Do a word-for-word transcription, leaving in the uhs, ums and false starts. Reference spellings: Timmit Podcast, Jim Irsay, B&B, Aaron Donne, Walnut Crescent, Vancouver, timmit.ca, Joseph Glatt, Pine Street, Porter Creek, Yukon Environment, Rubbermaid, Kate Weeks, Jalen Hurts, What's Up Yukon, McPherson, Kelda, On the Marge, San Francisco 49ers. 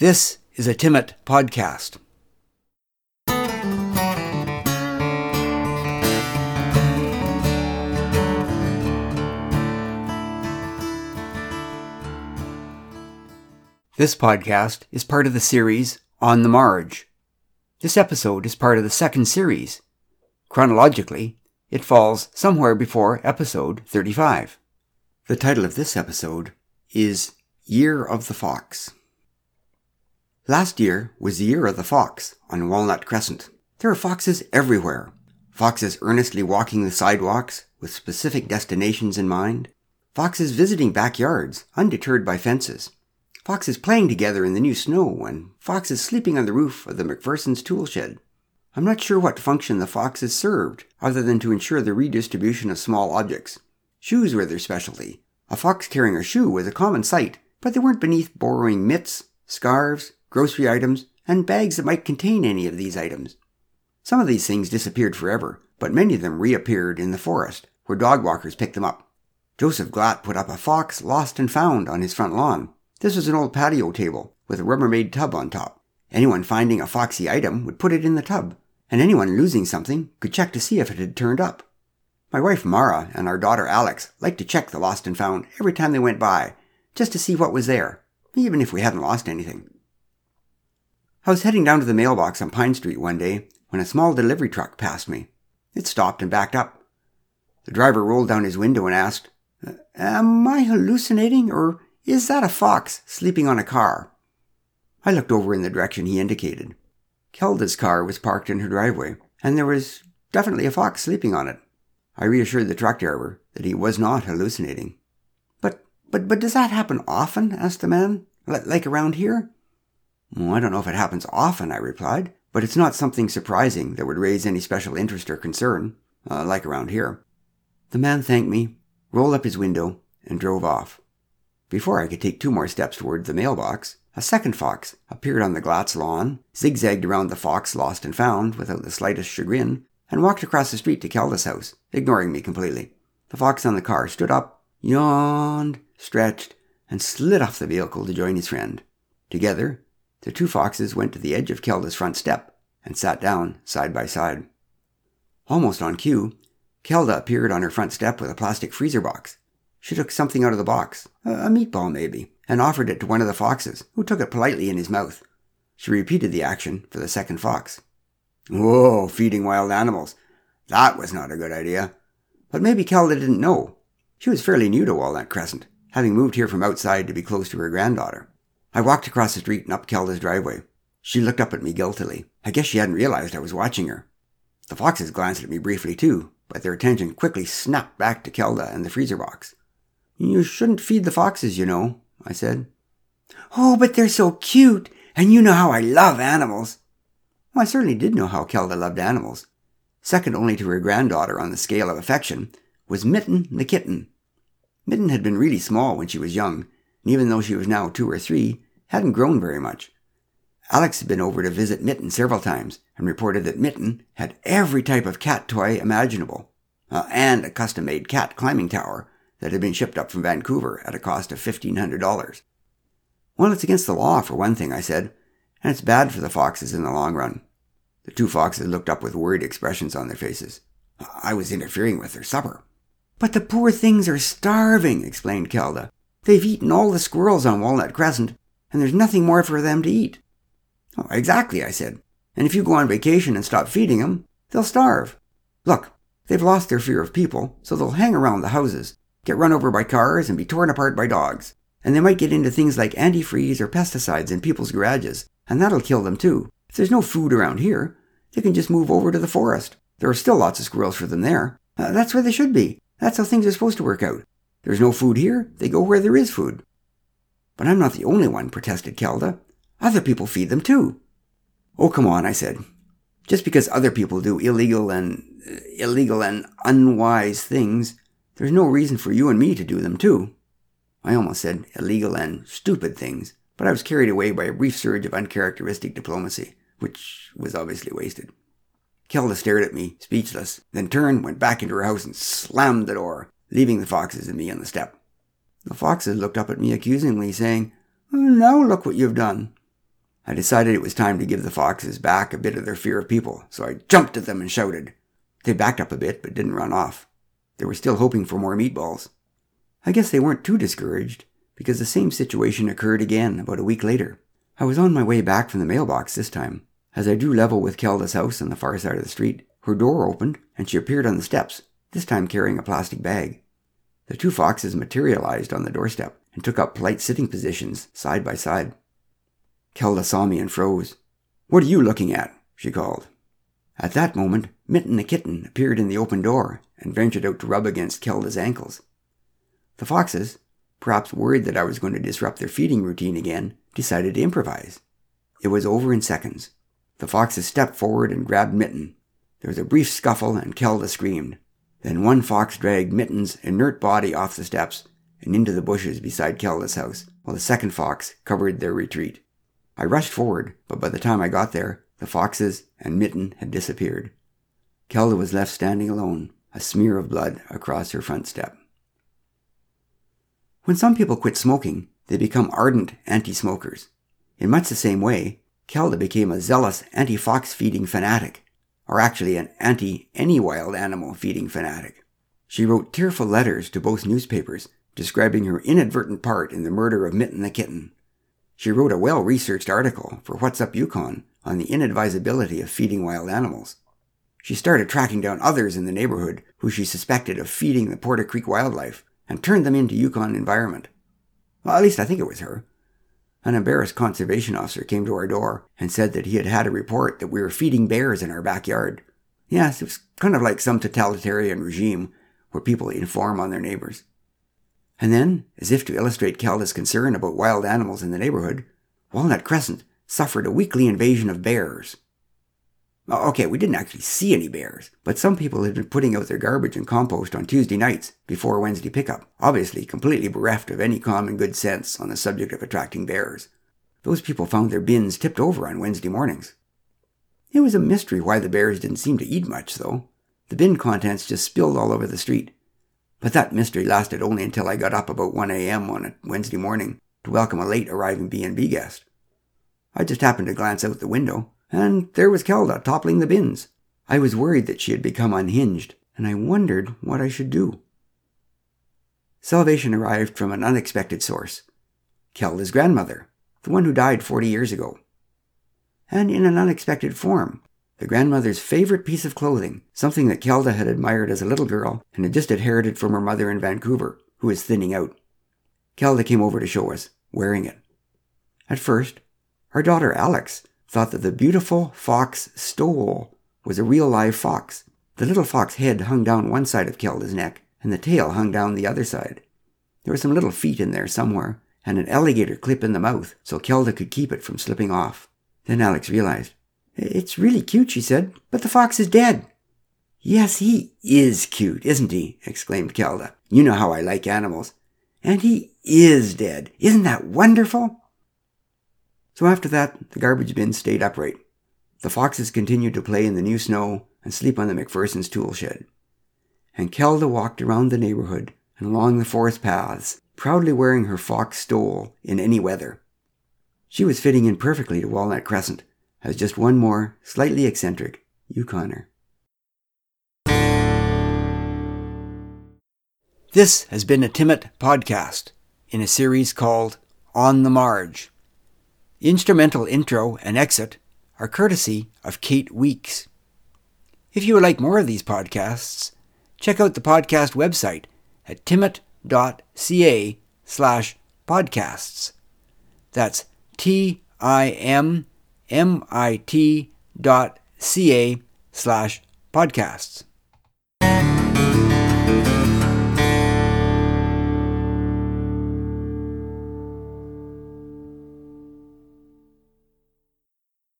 This is a Timmit Podcast. This podcast is part of the series On the Marge. This episode is part of the second series. Chronologically, it falls somewhere before episode thirty-five. The title of this episode is Year of the Fox. Last year was the year of the fox on Walnut Crescent. There are foxes everywhere. Foxes earnestly walking the sidewalks with specific destinations in mind. Foxes visiting backyards, undeterred by fences. Foxes playing together in the new snow, and foxes sleeping on the roof of the McPherson's tool shed. I'm not sure what function the foxes served, other than to ensure the redistribution of small objects. Shoes were their specialty. A fox carrying a shoe was a common sight, but they weren't beneath borrowing mitts, scarves, grocery items, and bags that might contain any of these items. Some of these things disappeared forever, but many of them reappeared in the forest, where dog walkers picked them up. Joseph Glatt put up a fox lost and found on his front lawn. This was an old patio table with a Rubbermaid tub on top. Anyone finding a foxy item would put it in the tub, and anyone losing something could check to see if it had turned up. My wife Mara and our daughter Alex liked to check the lost and found every time they went by, just to see what was there, even if we hadn't lost anything. I was heading down to the mailbox on Pine Street one day when a small delivery truck passed me. It stopped and backed up. The driver rolled down his window and asked, "Am I hallucinating, or is that a fox sleeping on a car?" I looked over in the direction he indicated. Kelda's car was parked in her driveway, and there was definitely a fox sleeping on it. I reassured the truck driver that he was not hallucinating. But, but, but does that happen often?" asked the man. L- like around here?" "Well, I don't know if it happens often," I replied, "but it's not something surprising that would raise any special interest or concern, uh, like around here." The man thanked me, rolled up his window, and drove off. Before I could take two more steps toward the mailbox, a second fox appeared on the Glatt's lawn, zigzagged around the fox lost and found without the slightest chagrin, and walked across the street to Kelda's house, ignoring me completely. The fox on the car stood up, yawned, stretched, and slid off the vehicle to join his friend. Together, the two foxes went to the edge of Kelda's front step and sat down side by side. Almost on cue, Kelda appeared on her front step with a plastic freezer box. She took something out of the box, a meatball maybe, and offered it to one of the foxes, who took it politely in his mouth. She repeated the action for the second fox. "Whoa, feeding wild animals. That was not a good idea." But maybe Kelda didn't know. She was fairly new to Walnut Crescent, having moved here from outside to be close to her granddaughter. I walked across the street and up Kelda's driveway. She looked up at me guiltily. I guess she hadn't realized I was watching her. The foxes glanced at me briefly too, but their attention quickly snapped back to Kelda and the freezer box. "You shouldn't feed the foxes, you know," I said. "Oh, but they're so cute, and you know how I love animals." Well, I certainly did know how Kelda loved animals. Second only to her granddaughter on the scale of affection was Mitten the kitten. Mitten had been really small when she was young, and even though she was now two or three, hadn't grown very much. Alex had been over to visit Mitten several times and reported that Mitten had every type of cat toy imaginable, uh, and a custom-made cat climbing tower that had been shipped up from Vancouver at a cost of fifteen hundred dollars. "Well, it's against the law, for one thing," I said, "and it's bad for the foxes in the long run." The two foxes looked up with worried expressions on their faces. I was interfering with their supper. "But the poor things are starving," explained Kelda. "They've eaten all the squirrels on Walnut Crescent, and there's nothing more for them to eat." "Oh, exactly," I said. "And if you go on vacation and stop feeding them, they'll starve. Look, they've lost their fear of people, so they'll hang around the houses, get run over by cars, and be torn apart by dogs. And they might get into things like antifreeze or pesticides in people's garages, and that'll kill them too. If there's no food around here, they can just move over to the forest. There are still lots of squirrels for them there. Uh, that's where they should be. That's how things are supposed to work out. There's no food here, they go where there is food." "But I'm not the only one," protested Kelda. "Other people feed them too." "Oh, come on," I said. "Just because other people do illegal and uh, illegal and unwise things, there's no reason for you and me to do them too." I almost said illegal and stupid things, but I was carried away by a brief surge of uncharacteristic diplomacy, which was obviously wasted. Kelda stared at me, speechless, then turned, went back into her house, and slammed the door, leaving the foxes and me on the step. The foxes looked up at me accusingly, saying, "Now look what you've done." I decided it was time to give the foxes back a bit of their fear of people, so I jumped at them and shouted. They backed up a bit, but didn't run off. They were still hoping for more meatballs. I guess they weren't too discouraged, because the same situation occurred again about a week later. I was on my way back from the mailbox this time. As I drew level with Kelda's house on the far side of the street, her door opened, and she appeared on the steps, this time carrying a plastic bag. The two foxes materialized on the doorstep and took up polite sitting positions, side by side. Kelda saw me and froze. "What are you looking at?" she called. At that moment, Mitten the kitten appeared in the open door and ventured out to rub against Kelda's ankles. The foxes, perhaps worried that I was going to disrupt their feeding routine again, decided to improvise. It was over in seconds. The foxes stepped forward and grabbed Mitten. There was a brief scuffle and Kelda screamed. Then one fox dragged Mitten's inert body off the steps and into the bushes beside Kelda's house, while the second fox covered their retreat. I rushed forward, but by the time I got there, the foxes and Mitten had disappeared. Kelda was left standing alone, a smear of blood across her front step. When some people quit smoking, they become ardent anti-smokers. In much the same way, Kelda became a zealous anti-fox feeding fanatic, or actually an anti-any wild animal feeding fanatic. She wrote tearful letters to both newspapers describing her inadvertent part in the murder of Mitten the kitten. She wrote a well-researched article for What's Up Yukon on the inadvisability of feeding wild animals. She started tracking down others in the neighborhood who she suspected of feeding the Porter Creek wildlife and turned them into Yukon Environment. Well, at least I think it was her. An embarrassed conservation officer came to our door and said that he had had a report that we were feeding bears in our backyard. Yes, it was kind of like some totalitarian regime where people inform on their neighbors. And then, as if to illustrate Kelda's concern about wild animals in the neighborhood, Walnut Crescent suffered a weekly invasion of bears. Okay, we didn't actually see any bears, but some people had been putting out their garbage and compost on Tuesday nights before Wednesday pickup, obviously completely bereft of any common good sense on the subject of attracting bears. Those people found their bins tipped over on Wednesday mornings. It was a mystery why the bears didn't seem to eat much, though. The bin contents just spilled all over the street. But that mystery lasted only until I got up about one a.m. on a Wednesday morning to welcome a late-arriving B and B guest. I just happened to glance out the window, and there was Kelda toppling the bins. I was worried that she had become unhinged, and I wondered what I should do. Salvation arrived from an unexpected source. Kelda's grandmother, the one who died forty years ago. And in an unexpected form. The grandmother's favorite piece of clothing, something that Kelda had admired as a little girl and had just inherited from her mother in Vancouver, who was thinning out. Kelda came over to show us, wearing it. At first, our daughter Alex thought that the beautiful fox Stole was a real live fox. The little fox head hung down one side of Kelda's neck, and the tail hung down the other side. There were some little feet in there somewhere, and an alligator clip in the mouth, so Kelda could keep it from slipping off. Then Alex realized, "It's really cute," she said, "but the fox is dead." "Yes, he is cute, isn't he?" exclaimed Kelda. "You know how I like animals. And he is dead. Isn't that wonderful?" So after that, the garbage bin stayed upright. The foxes continued to play in the new snow and sleep on the McPherson's tool shed. And Kelda walked around the neighborhood and along the forest paths, proudly wearing her fox stole in any weather. She was fitting in perfectly to Walnut Crescent, as just one more, slightly eccentric, Yukoner. This has been a Timmit Podcast, in a series called On the Marge. The instrumental intro and exit are courtesy of Kate Weeks. If you would like more of these podcasts, check out the podcast website at timmit.ca slash podcasts. That's T I M M I T dot C A slash podcasts.